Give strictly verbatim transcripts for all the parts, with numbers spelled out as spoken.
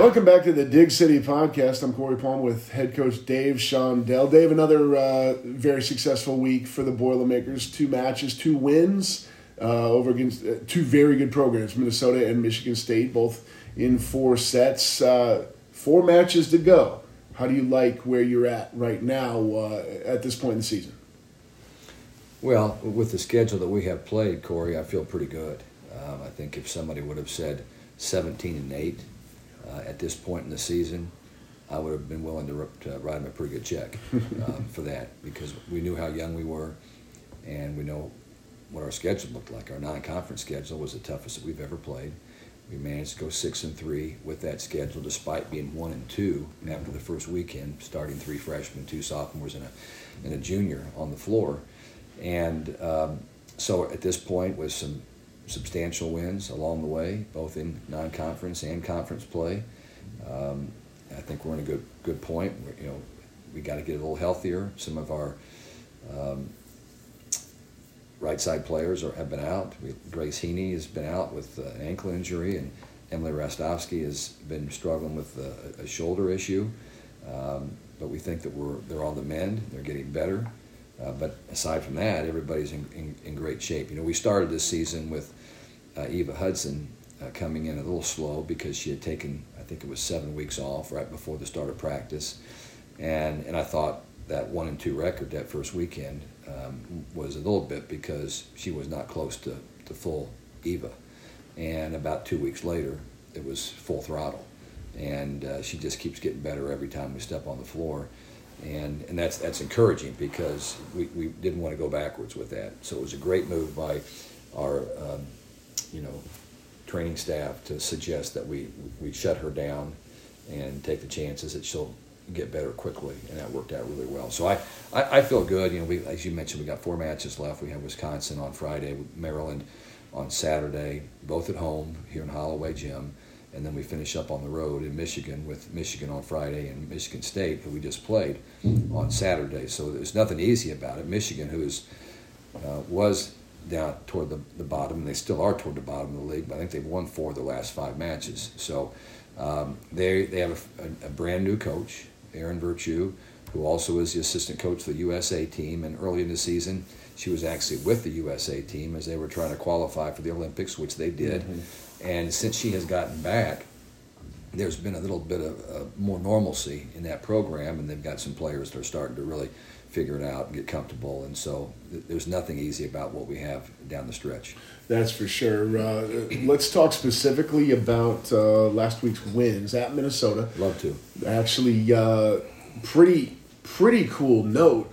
Welcome back to the Dig City Podcast. I'm Corey Palm with head coach Dave Shondell. Dave, another uh, very successful week for the Boilermakers. Two matches, two wins uh, over against uh, two very good programs, Minnesota and Michigan State, both in four sets. Uh, four matches to go. How do you like where you're at right now uh, at this point in the season? Well, with the schedule that we have played, Corey, I feel pretty good. Um, I think if somebody would have said seventeen and eight uh, at this point in the season, I would have been willing to, rip, to write him a pretty good check um, for that, because we knew how young we were and we know what our schedule looked like. Our non-conference schedule was the toughest that we've ever played. We managed to go six and three with that schedule, despite being one and two after the first weekend, starting three freshmen, two sophomores, and a and a junior on the floor. And um, so at this point, with some substantial wins along the way, both in non-conference and conference play, um, I think we're in a good good point. We're, you know, we got to get a little healthier. Some of our um, right side players are, have been out. We, Grace Heaney has been out with uh, an ankle injury, and Emily Rastovsky has been struggling with a, a shoulder issue. Um, but we think that we're they're on the mend. They're getting better. Uh, but aside from that, everybody's in, in, in great shape. You know, we started this season with uh, Eva Hudson uh, coming in a little slow because she had taken, I think it was seven weeks off right before the start of practice. And and I thought that one and two record that first weekend um, was a little bit because she was not close to, to full Eva. And about two weeks later, it was full throttle. And uh, she just keeps getting better every time we step on the floor. And and that's that's encouraging, because we, we didn't want to go backwards with that. So it was a great move by our um, you know training staff to suggest that we we shut her down and take the chances that she'll get better quickly, and that worked out really well. So I, I, I feel good. You know, we, as you mentioned, we got four matches left. We have Wisconsin on Friday, Maryland on Saturday, both at home here in Holloway Gym. And then we finish up on the road in Michigan with Michigan on Friday and Michigan State, who we just played, on Saturday. So there's nothing easy about it. Michigan, who is, uh, was down toward the, the bottom, and they still are toward the bottom of the league, but I think they've won four of their last five matches. So um, they they have a, a, a brand-new coach, Erin Virtue, who also is the assistant coach for the U S A team. And early in the season, she was actually with the U S A team as they were trying to qualify for the Olympics, which they did. Mm-hmm. And since she has gotten back, there's been a little bit of uh, more normalcy in that program, and they've got some players that are starting to really figure it out and get comfortable. And so th- there's nothing easy about what we have down the stretch. That's for sure. Uh, let's talk specifically about uh, last week's wins at Minnesota. Love to. Actually, uh, pretty pretty cool note.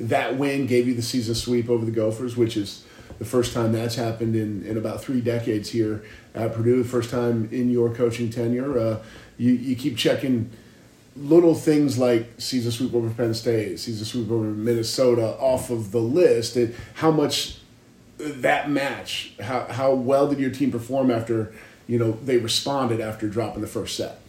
That win gave you the season sweep over the Gophers, which is the first time that's happened in, in about three decades here at Purdue, the first time in your coaching tenure. Uh, you, you keep checking little things like season sweep over Penn State, season sweep over Minnesota off of the list. And how much that match, how how well did your team perform after, you know, they responded after dropping the first set?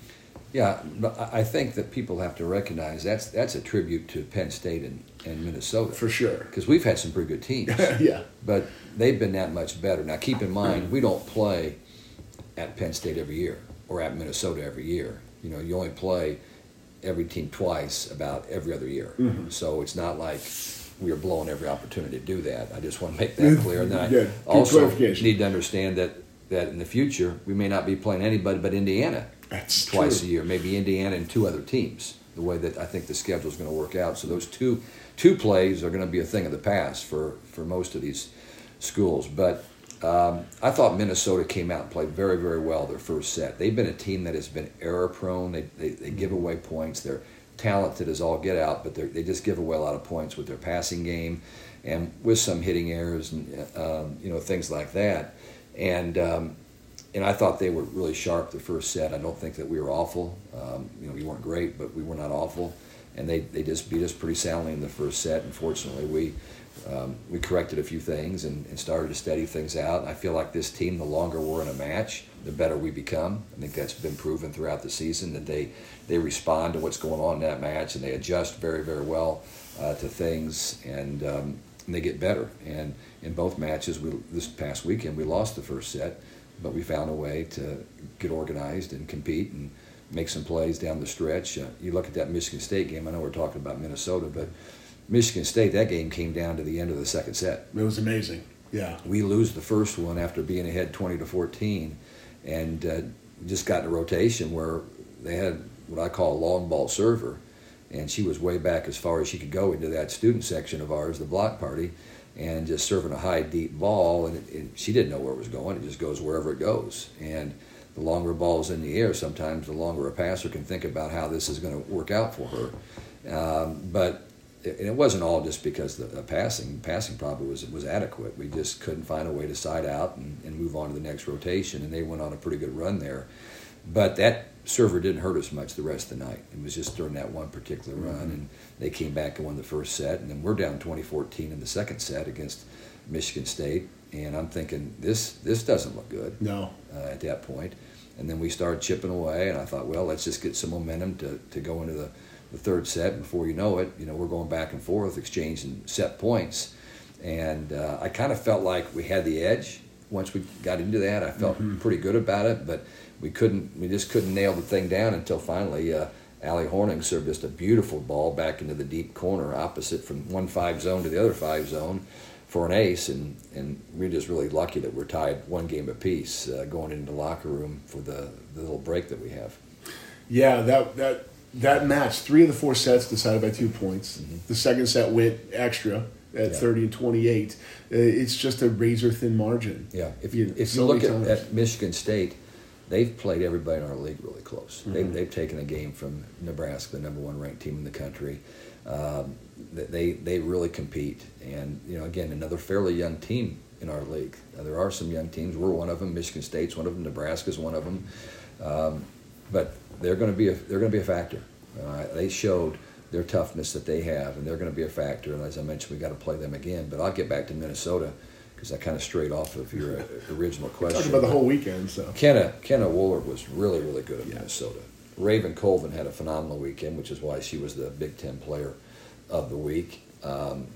Yeah, but I think that people have to recognize that's that's a tribute to Penn State and, and Minnesota. For sure. Because we've had some pretty good teams. Yeah. But they've been that much better. Now, keep in mind, we don't play at Penn State every year or at Minnesota every year. You know, you only play every team twice about every other year. Mm-hmm. So it's not like we are blowing every opportunity to do that. I just want to make that clear. And I yeah, also need to understand that, that in the future, we may not be playing anybody but Indiana. That's twice true. A year, maybe Indiana and two other teams, the way that I think the schedule is going to work out. So those two two plays are going to be a thing of the past for, for most of these schools. But um, I thought Minnesota came out and played very, very well their first set. They've been a team that has been error-prone. They, they they give away points. They're talented as all get out, but they just give away a lot of points with their passing game and with some hitting errors and um, you know things like that. And um, And I thought they were really sharp the first set. I don't think that we were awful. Um, you know, we weren't great, but we were not awful. And they, they just beat us pretty soundly in the first set. And fortunately, we um, we corrected a few things and, and started to steady things out. I feel like this team, the longer we're in a match, the better we become. I think that's been proven throughout the season, that they, they respond to what's going on in that match, and they adjust very, very well uh, to things. And, um, and they get better. And in both matches, we, this past weekend, we lost the first set. but we found a way to get organized and compete and make some plays down the stretch. Uh, you look at that Michigan State game. I know we're talking about Minnesota, but Michigan State, that game came down to the end of the second set. It was amazing. Yeah. We lose the first one after being ahead twenty to fourteen and uh, just got in a rotation where they had what I call a long ball server, and she was way back as far as she could go into that student section of ours, the block party, and just serving a high, deep ball, and it, it, she didn't know where it was going. It just goes wherever it goes. And the longer ball's in the air, sometimes the longer a passer can think about how this is going to work out for her. Um, but it, it wasn't all just because the, the passing passing probably was was adequate. We just couldn't find a way to side out and, and move on to the next rotation, and they went on a pretty good run there. But that server didn't hurt us much the rest of the night. It was just during that one particular run, mm-hmm. and they came back and won the first set, and then we're down twenty fourteen in the second set against Michigan State, and I'm thinking, this this doesn't look good. No. Uh, at that point. And then we started chipping away, and I thought, well, let's just get some momentum to, to go into the, the third set. And before you know it, you know, we're going back and forth, exchanging set points. And uh, I kind of felt like we had the edge. Once we got into that, I felt mm-hmm. pretty good about it, but we couldn't. We just couldn't nail the thing down until finally uh, Allie Horning served just a beautiful ball back into the deep corner opposite from one five zone to the other five zone for an ace, and, and we're just really lucky that we're tied one game apiece uh, going into the locker room for the, the little break that we have. Yeah, that that that match, three of the four sets decided by two points. Mm-hmm. The second set went extra at yeah. thirty to twenty-eight. It's just a razor thin margin. Yeah, if you, you know, if so you look at, at Michigan State, they've played everybody in our league really close. Mm-hmm. They've, they've taken a game from Nebraska, the number one ranked team in the country. Um, they they really compete. And, you know, again, another fairly young team in our league. Now, there are some young teams. We're one of them. Michigan State's one of them. Nebraska's one of them. Um, but they're going to be a, they're going to be a factor. Uh, they showed their toughness that they have, and they're going to be a factor. And as I mentioned, we've got to play them again. But I'll get back to Minnesota, because I kind of strayed off of your original question. Talking about the whole weekend, so. Kenna, Kenna Woolard was really, really good at yeah. Minnesota. Raven Colvin had a phenomenal weekend, which is why she was the Big Ten player of the week. Um,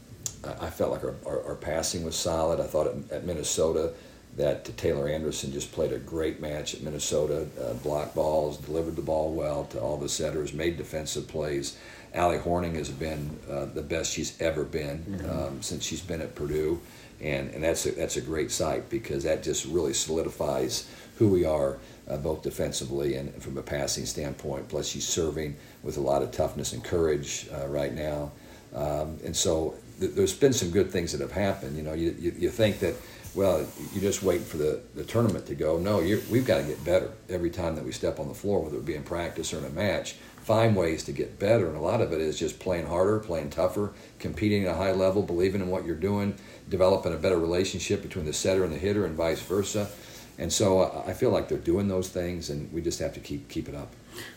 I felt like our, our, our passing was solid. I thought at, at Minnesota that Taylor Anderson just played a great match at Minnesota, uh, blocked balls, delivered the ball well to all the setters, made defensive plays. Allie Horning has been uh, the best she's ever been mm-hmm. um, since she's been at Purdue. And and that's a, that's a great sight, because that just really solidifies who we are, uh, both defensively and from a passing standpoint. Plus, she's serving with a lot of toughness and courage uh, right now. Um, and so th- there's been some good things that have happened. You know, you you, you think that, well, you're just waiting for the, the tournament to go. No, you're, we've got to get better every time that we step on the floor, whether it be in practice or in a match. Find ways to get better, and a lot of it is just playing harder, playing tougher, competing at a high level, believing in what you're doing, developing a better relationship between the setter and the hitter and vice versa. And so I feel like they're doing those things, and we just have to keep keep it up.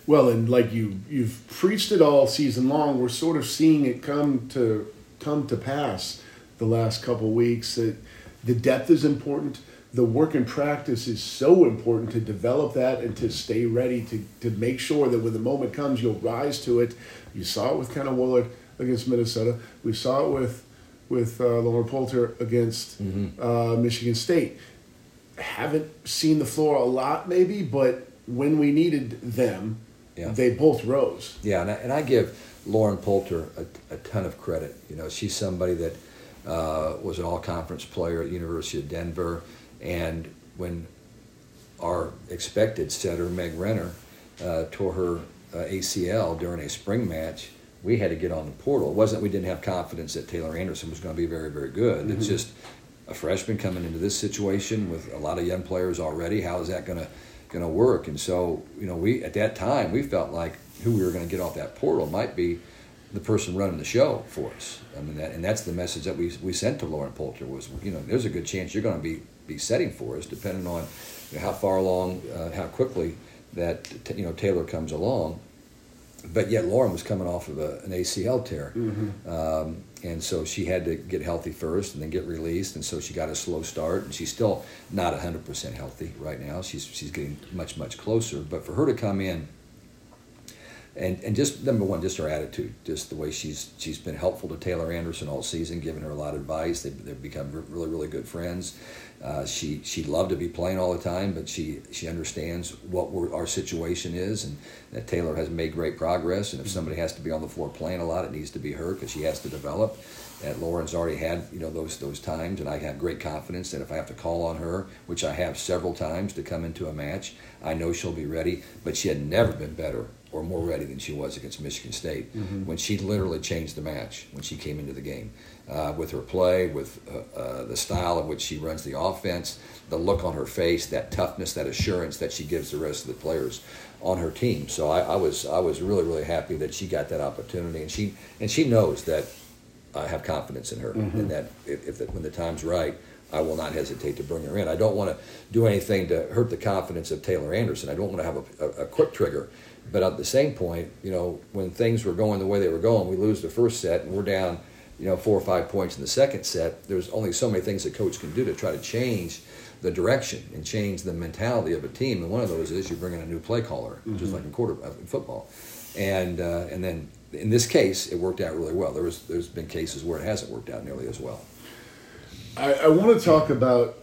Well, and like you, you've preached it all season long, we're sort of seeing it come to come to pass the last couple of weeks. It, the depth is important. The work in practice is so important to develop that and to stay ready to, to make sure that when the moment comes, you'll rise to it. You saw it with Kenna Woolard against Minnesota. We saw it with with uh, Lauren Poulter against mm-hmm. uh, Michigan State. Haven't seen the floor a lot maybe, but when we needed them, yeah. they both rose. Yeah, and I, and I give Lauren Poulter a, a ton of credit. You know, she's somebody that uh, was an all-conference player at the University of Denver. And when our expected setter, Meg Renner, uh, tore her uh, A C L during a spring match, we had to get on the portal. It wasn't that we didn't have confidence that Taylor Anderson was going to be very, very good. Mm-hmm. It's just a freshman coming into this situation with a lot of young players already. How is that going to going to work? And so, you know, we at that time, we felt like who we were going to get off that portal might be the person running the show for us. I mean, that, and that's the message that we we sent to Lauren Poulter was, you know, there's a good chance you're going to be be setting for us, depending on you know, how far along, uh, how quickly that you know Taylor comes along. But yet Lauren was coming off of a, an A C L tear, mm-hmm. um, and so she had to get healthy first and then get released, and so she got a slow start, and she's still not one hundred percent healthy right now. She's she's getting much, much closer. But for her to come in And and just number one, just her attitude, just the way she's she's been helpful to Taylor Anderson all season, giving her a lot of advice. They've, they've become really, really good friends. Uh, she she loved to be playing all the time, but she, she understands what we're, our situation is, and that Taylor has made great progress. And if somebody has to be on the floor playing a lot, it needs to be her because she has to develop. And Lauren's already had, you know, those those times, and I have great confidence that if I have to call on her, which I have several times to come into a match, I know she'll be ready. But she had never been better or more ready than she was against Michigan State, mm-hmm. when she literally changed the match when she came into the game, uh, with her play, with uh, uh, the style in which she runs the offense, the look on her face, that toughness, that assurance that she gives the rest of the players on her team. So I, I was I was really, really happy that she got that opportunity, and she and she knows that I have confidence in her, mm-hmm. and that if, if the, when the time's right, I will not hesitate to bring her in. I don't want to do anything to hurt the confidence of Taylor Anderson. I don't want to have a, a, a quick trigger. But at the same point, you know, when things were going the way they were going, we lose the first set and we're down, you know, four or five points in the second set. There's only so many things a coach can do to try to change the direction and change the mentality of a team. And one of those is you bring in a new play caller, mm-hmm. just like in quarter in football. And uh, and then in this case, it worked out really well. There was there's been cases where it hasn't worked out nearly as well. I, I want to talk about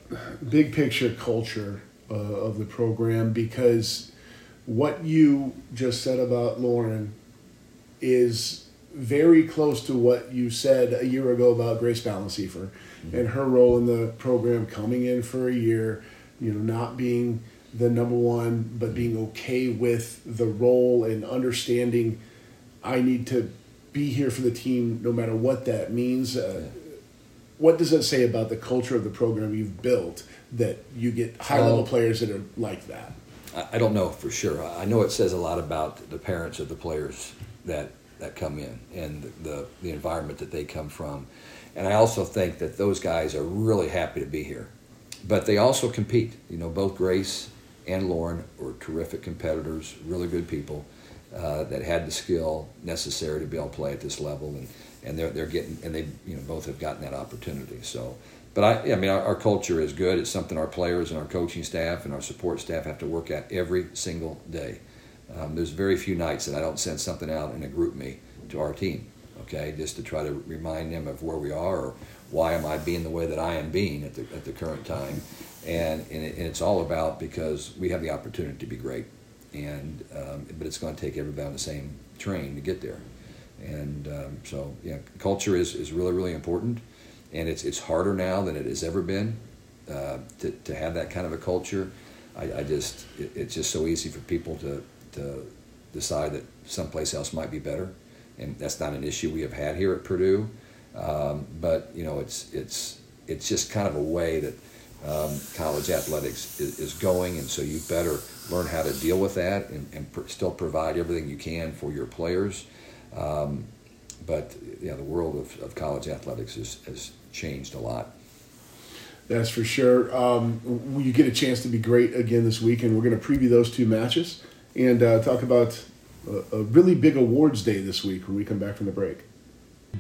big picture culture uh, of the program, because what you just said about Lauren is very close to what you said a year ago about Grace Balanciefer, mm-hmm. and her role in the program, coming in for a year, you know, not being the number one, but being okay with the role and understanding I need to be here for the team no matter what that means. Uh, yeah. What does that say about the culture of the program you've built, that you get high-level um, players that are like that? I don't know for sure. I know it says a lot about the parents of the players that, that come in, and the, the environment that they come from. And I also think that those guys are really happy to be here. But they also compete. You know, both Grace and Lauren were terrific competitors, really good people uh, that had the skill necessary to be able to play at this level. And, and they're they're getting, and they, you know, both have gotten that opportunity. So, but I I mean our, our culture is good. It's something our players and our coaching staff and our support staff have to work at every single day. Um, there's very few nights that I don't send something out in a group meet to our team, okay, just to try to remind them of where we are, or why am I being the way that I am being at the at the current time, and and, it, and it's all about, because we have the opportunity to be great, and um, but it's going to take everybody on the same train to get there. And um, so, yeah, culture is, is really, really important, and it's it's harder now than it has ever been uh, to to have that kind of a culture. I, I just it, it's just so easy for people to to decide that someplace else might be better, and that's not an issue we have had here at Purdue. Um, but you know, it's it's it's just kind of a way that um, college athletics is, is going, and so you better learn how to deal with that, and, and pr- still provide everything you can for your players. Um, but yeah, the world of, of college athletics is, has changed a lot. That's for sure. Um, you get a chance to be great again this week, and we're going to preview those two matches and uh, talk about a, a really big awards day this week when we come back from the break.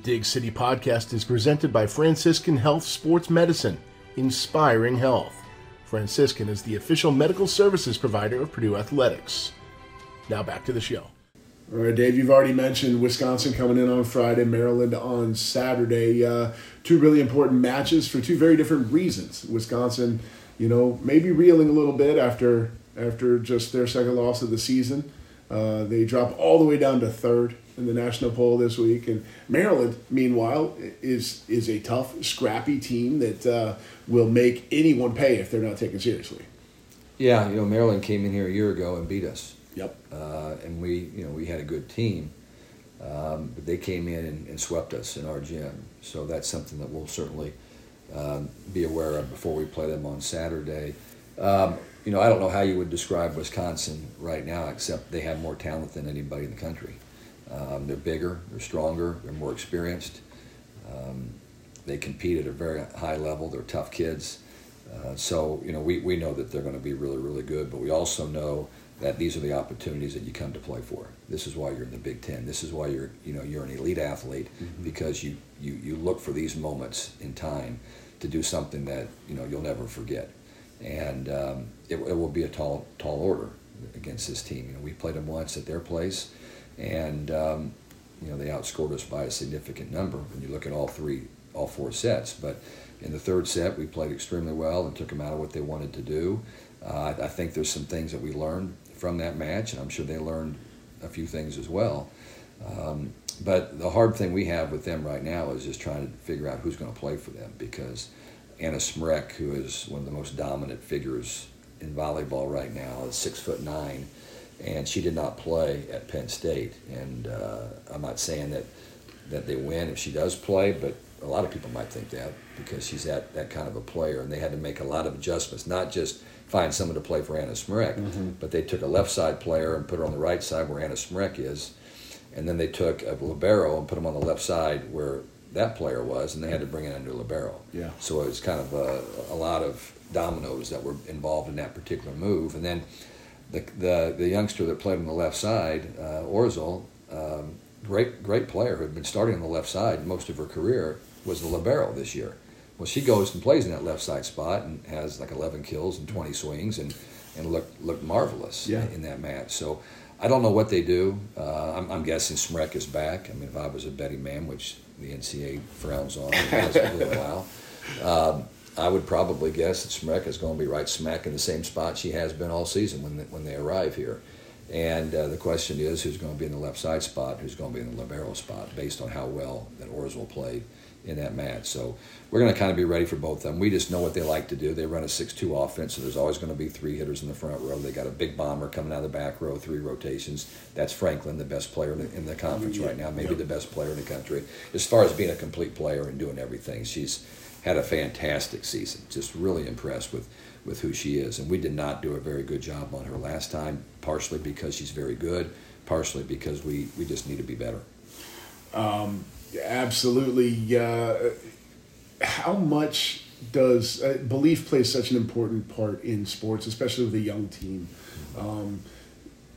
Dig City Podcast is presented by Franciscan Health Sports Medicine, inspiring health. Franciscan is the official medical services provider of Purdue Athletics. Now back to the show. All right, Dave, you've already mentioned Wisconsin coming in on Friday, Maryland on Saturday. Uh, two really important matches for two very different reasons. Wisconsin, you know, maybe reeling a little bit after after just their second loss of the season. Uh, they drop all the way down to third in the national poll this week. And Maryland, meanwhile, is is a tough, scrappy team that uh, will make anyone pay if they're not taken seriously. Yeah, you know, Maryland came in here a year ago and beat us. Yep. Uh, and we, you know, we had a good team, um, but they came in and, and swept us in our gym. So that's something that we'll certainly um, be aware of before we play them on Saturday. Um, you know, I don't know how you would describe Wisconsin right now, except they have more talent than anybody in the country. Um, they're bigger, they're stronger, they're more experienced. Um, they compete at a very high level. They're tough kids. Uh, so, you know, we, we know that they're going to be really, really good, but we also know that these are the opportunities that you come to play for. This is why you're in the Big Ten. This is why you're, you know, you're an elite athlete, mm-hmm. because you, you, you look for these moments in time to do something that, you know, you'll never forget. And um, it, it will be a tall tall order against this team. You know, we played them once at their place, and um, you know, they outscored us by a significant number when you look at all three, all four sets. But in the third set, we played extremely well and took them out of what they wanted to do. Uh, I think there's some things that we learned from that match, and I'm sure they learned a few things as well. Um, but the hard thing we have with them right now is just trying to figure out who's going to play for them, because Anna Smrek, who is one of the most dominant figures in volleyball right now, is six foot nine, and she did not play at Penn State. And uh, I'm not saying that that they win if she does play, but a lot of people might think that, because she's that, that kind of a player, and they had to make a lot of adjustments, not just find someone to play for Anna Smrek, mm-hmm. but they took a left side player and put her on the right side where Anna Smrek is, and then they took a libero and put him on the left side where that player was, and they had to bring in a new libero. Yeah. So it was kind of a, a lot of dominoes that were involved in that particular move. And then the the, the youngster that played on the left side, uh, Orzel, um, great great player who had been starting on the left side most of her career, was the libero this year. Well, she goes and plays in that left side spot and has like eleven kills and twenty swings and, and looked, looked marvelous yeah. in that match. So I don't know what they do. Uh, I'm, I'm guessing Smrek is back. I mean, if I was a betting man, which the N C A A frowns on and has for a little while, um, I would probably guess that Smrek is going to be right smack in the same spot she has been all season when they, when they arrive here. And uh, the question is, who's going to be in the left side spot, who's going to be in the libero spot, based on how well that Orzel played in that match. So we're going to kind of be ready for both of them. We just know what they like to do. They run a six two offense, so there's always going to be three hitters in the front row. They got a big bomber coming out of the back row, three rotations. That's Franklin, the best player in the, in the conference right now, maybe yep. the best player in the country. As far as being a complete player and doing everything, she's had a fantastic season. Just really impressed with, with who she is. And we did not do a very good job on her last time, partially because she's very good, partially because we, we just need to be better. Um. Absolutely. Uh, how much does uh, belief plays such an important part in sports, especially with a young team? Um,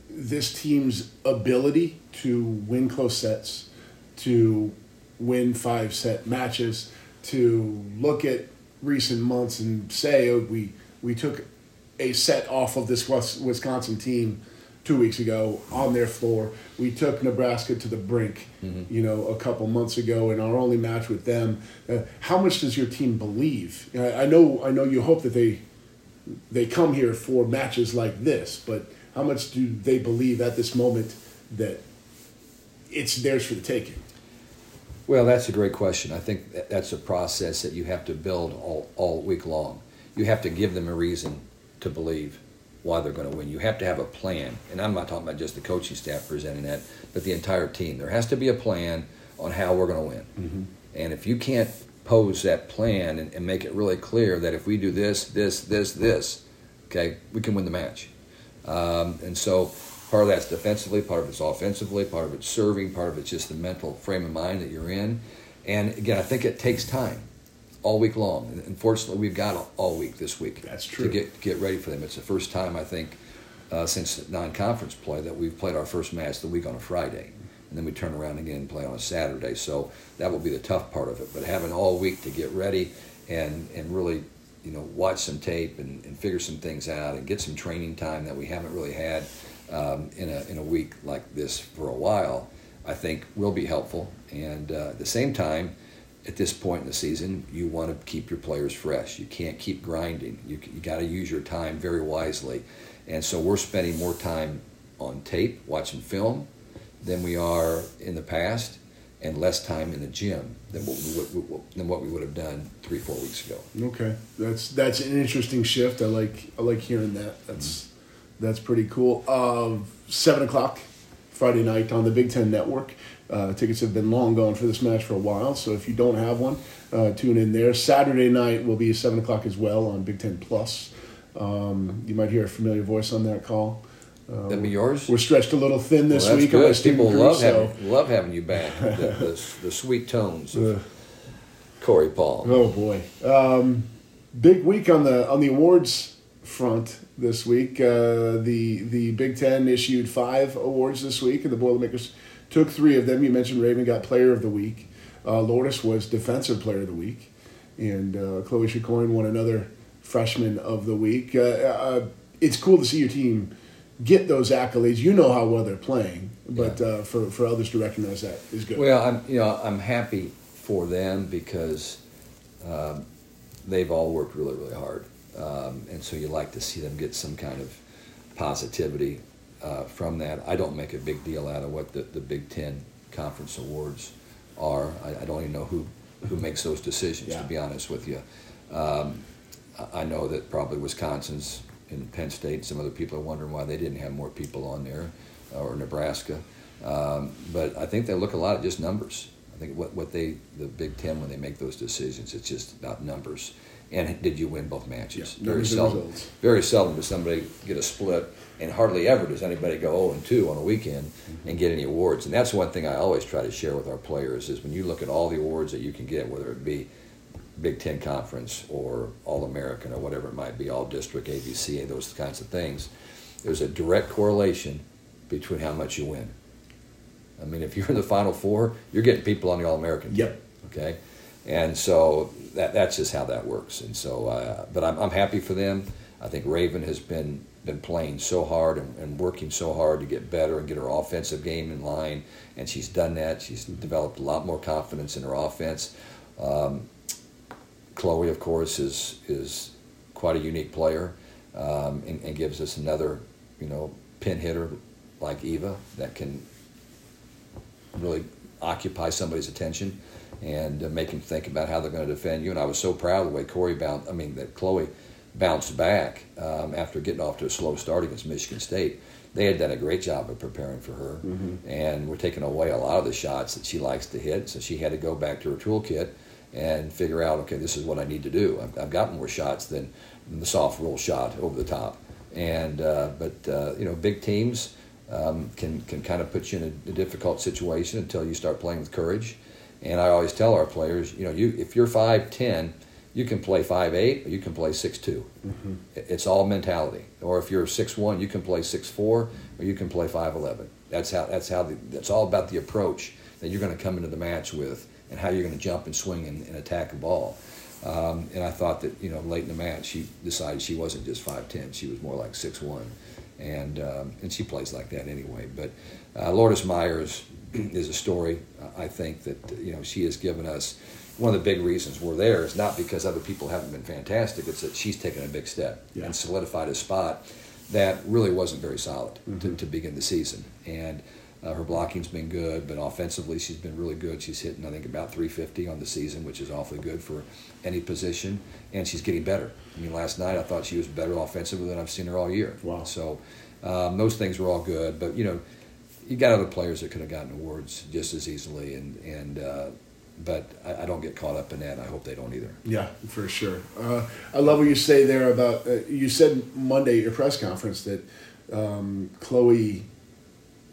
this team's ability to win close sets, to win five set matches, to look at recent months and say, oh, we we took a set off of this Wisconsin team two weeks ago on their floor. We took Nebraska to the brink, mm-hmm. you know, a couple months ago in our only match with them. Uh, how much does your team believe? I, I know, I know you hope that they, they come here for matches like this, but how much do they believe at this moment that it's theirs for the taking? Well, that's a great question. I think that that's a process that you have to build all, all week long. You have to give them a reason to believe why they're going to win. You have to have a plan. And I'm not talking about just the coaching staff presenting that, but the entire team. There has to be a plan on how we're going to win. Mm-hmm. And if you can't pose that plan and, and make it really clear that if we do this, this, this, this, okay, we can win the match. Um, and so part of that's defensively, part of it's offensively, part of it's serving, part of it's just the mental frame of mind that you're in. And again, I think it takes time. All week long, and unfortunately, we've got all week this week. That's true. To get get ready for them. It's the first time I think uh, since non-conference play that we've played our first match the week on a Friday, and then we turn around again and play on a Saturday. So that will be the tough part of it. But having all week to get ready and and really, you know, watch some tape and, and figure some things out and get some training time that we haven't really had um, in a in a week like this for a while, I think will be helpful. And uh, at the same time, at this point in the season, you want to keep your players fresh. You can't keep grinding. You, you got to use your time very wisely. And so we're spending more time on tape, watching film, than we are in the past, and less time in the gym than what we would, than what we would have done three, four weeks ago. Okay, that's that's an interesting shift. I like I like hearing that. That's mm-hmm. that's pretty cool. Uh, seven o'clock Friday night on the Big Ten Network. Uh, tickets have been long gone for this match for a while, so if you don't have one, uh, tune in there. Saturday night will be seven o'clock as well on Big Ten Plus. Um, you might hear a familiar voice on that call. Uh, That'd be yours? We're stretched a little thin this well, week. Good. People group, love, so. having, love having you back. the, the, the sweet tones of uh, Corey Palm. Oh, boy. Um, big week on the on the awards front this week. Uh, the, the Big Ten issued five awards this week, and the Boilermakers took three of them. You mentioned Raven got Player of the Week. Uh, Lourdes was Defensive Player of the Week. And uh, Chloe Shikorin won another Freshman of the Week. Uh, uh, it's cool to see your team get those accolades. You know how well they're playing, but yeah. uh, for, for others to recognize that is good. Well, I'm, you know, I'm happy for them because um, they've all worked really, really hard. Um, and so you like to see them get some kind of positivity uh, from that. I don't make a big deal out of what the, the Big Ten Conference Awards are. I, I don't even know who, who makes those decisions, yeah. to be honest with you. Um, I know that probably Wisconsin's and Penn State, some other people are wondering why they didn't have more people on there, or Nebraska. Um, but I think they look a lot at just numbers. I think what, what they, the Big Ten, when they make those decisions, it's just about numbers. And did you win both matches? Yeah, very seldom. Very seldom does somebody get a split, and hardly ever does anybody go oh and two on a weekend mm-hmm. and get any awards. And that's one thing I always try to share with our players is when you look at all the awards that you can get, whether it be Big Ten Conference or All-American or whatever it might be, All-District, A B C, those kinds of things, there's a direct correlation between how much you win. I mean, if you're in the Final Four, you're getting people on the All-American. Yep. Okay? And so that that's just how that works. And so, uh, but I'm I'm happy for them. I think Raven has been, been playing so hard and, and working so hard to get better and get her offensive game in line, and she's done that. She's developed a lot more confidence in her offense. Um, Chloe, of course, is is quite a unique player, um, and, and gives us another, you know, pin hitter like Eva that can really occupy somebody's attention and uh, make them think about how they're going to defend you. And I was so proud of the way Corey bounced, I mean, that Chloe bounced back um, after getting off to a slow start against Michigan State. They had done a great job of preparing for her, mm-hmm. and were taking away a lot of the shots that she likes to hit. So she had to go back to her toolkit and figure out, okay, this is what I need to do. I've, I've got more shots than the soft roll shot over the top. And uh, but uh, you know, big teams um, can can kind of put you in a, a difficult situation until you start playing with courage. And I always tell our players, you know, you if you're five ten, you can play five eight, or you can play six two. Mm-hmm. It's all mentality. Or if you're six one, you can play six four, or you can play five eleven. That's how that's how the, that's all about the approach that you're going to come into the match with, and how you're going to jump and swing and, and attack a ball. Um, and I thought that, you know, late in the match, she decided she wasn't just five ten. She was more like six one. And um, and she plays like that anyway. But uh, Lourdes Myers is a story, I think, that, you know, she has given us. One of the big reasons we're there is not because other people haven't been fantastic. It's that she's taken a big step yeah. and solidified a spot that really wasn't very solid mm-hmm. to, to begin the season. And Uh, her blocking's been good, but offensively she's been really good. She's hitting, I think, about three fifty on the season, which is awfully good for any position, and she's getting better. I mean, last night I thought she was better offensively than I've seen her all year. Wow. So um, those things were all good, but, you know, you got other players that could have gotten awards just as easily, and, and uh, but I, I don't get caught up in that. I hope they don't either. Yeah, for sure. Uh, I love what you say there about, uh, you said Monday at your press conference that um, Chloe,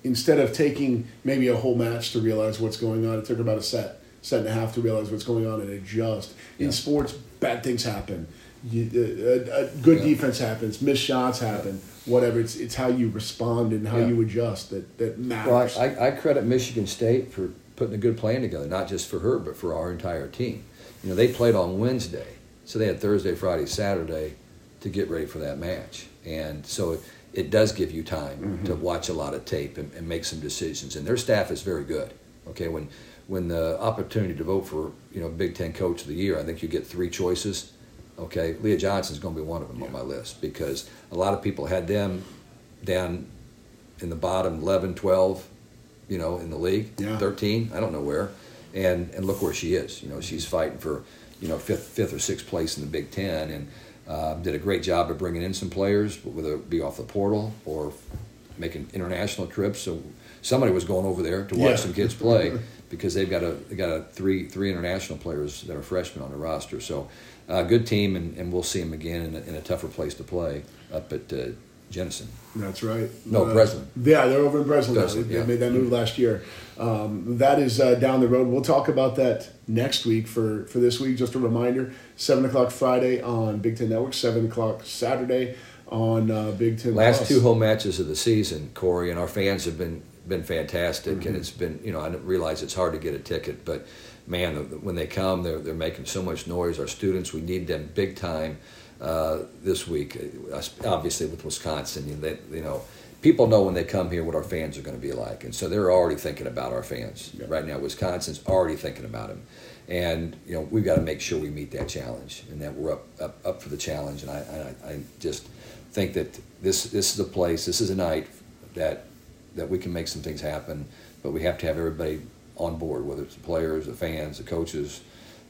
instead of taking maybe a whole match to realize what's going on, it took about a set, set and a half to realize what's going on and adjust. In yeah. sports, bad things happen. You, uh, a, a good yeah. defense happens. Missed shots happen. Yeah. Whatever. It's it's how you respond and how yeah. you adjust that, that matters. Well, I, I credit Michigan State for putting a good plan together, not just for her, but for our entire team. You know, they played on Wednesday, so they had Thursday, Friday, Saturday to get ready for that match. And so it does give you time mm-hmm. to watch a lot of tape and, and make some decisions. And their staff is very good. Okay, when when the opportunity to vote for, you know, Big Ten Coach of the Year, I think you get three choices. Okay, Leah Johnson's going to be one of them yeah. on my list, because a lot of people had them down in the bottom eleven, twelve, you know, in the league, yeah. thirteen, I don't know where. And and look where she is. You know, she's fighting for, you know, fifth fifth or sixth place in the Big Ten, and Uh, did a great job of bringing in some players, whether it be off the portal or making international trips. So somebody was going over there to watch yeah. some kids play, because they've got a they got a three three international players that are freshmen on the roster. So a uh, good team, and, and we'll see them again in a, in a tougher place to play up at uh, Jenison. That's right. No, uh, Breslin. Yeah, they're over in Breslin. Breslin they yeah. made that move last year. Um, that is uh, down the road. We'll talk about that next week. For, for this week, just a reminder, seven o'clock Friday on Big Ten Network, seven o'clock Saturday on uh, Big Ten Last Plus. Two home matches of the season, Corey, and our fans have been, been fantastic. Mm-hmm. And it's been, you know, I realize it's hard to get a ticket, but, man, when they come, they're, they're making so much noise. Our students, we need them big time. Uh, this week, obviously with Wisconsin, you know, they, you know, people know when they come here what our fans are going to be like. And so they're already thinking about our fans. Yeah. Right now, Wisconsin's already thinking about them. And, you know, we've got to make sure we meet that challenge and that we're up up, up for the challenge. And I, I, I just think that this this is a place, this is a night that that we can make some things happen, but we have to have everybody on board, whether it's the players, the fans, the coaches,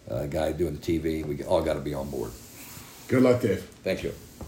the uh, guy doing the T V. We all got to be on board. Good luck, Dave. Thank you.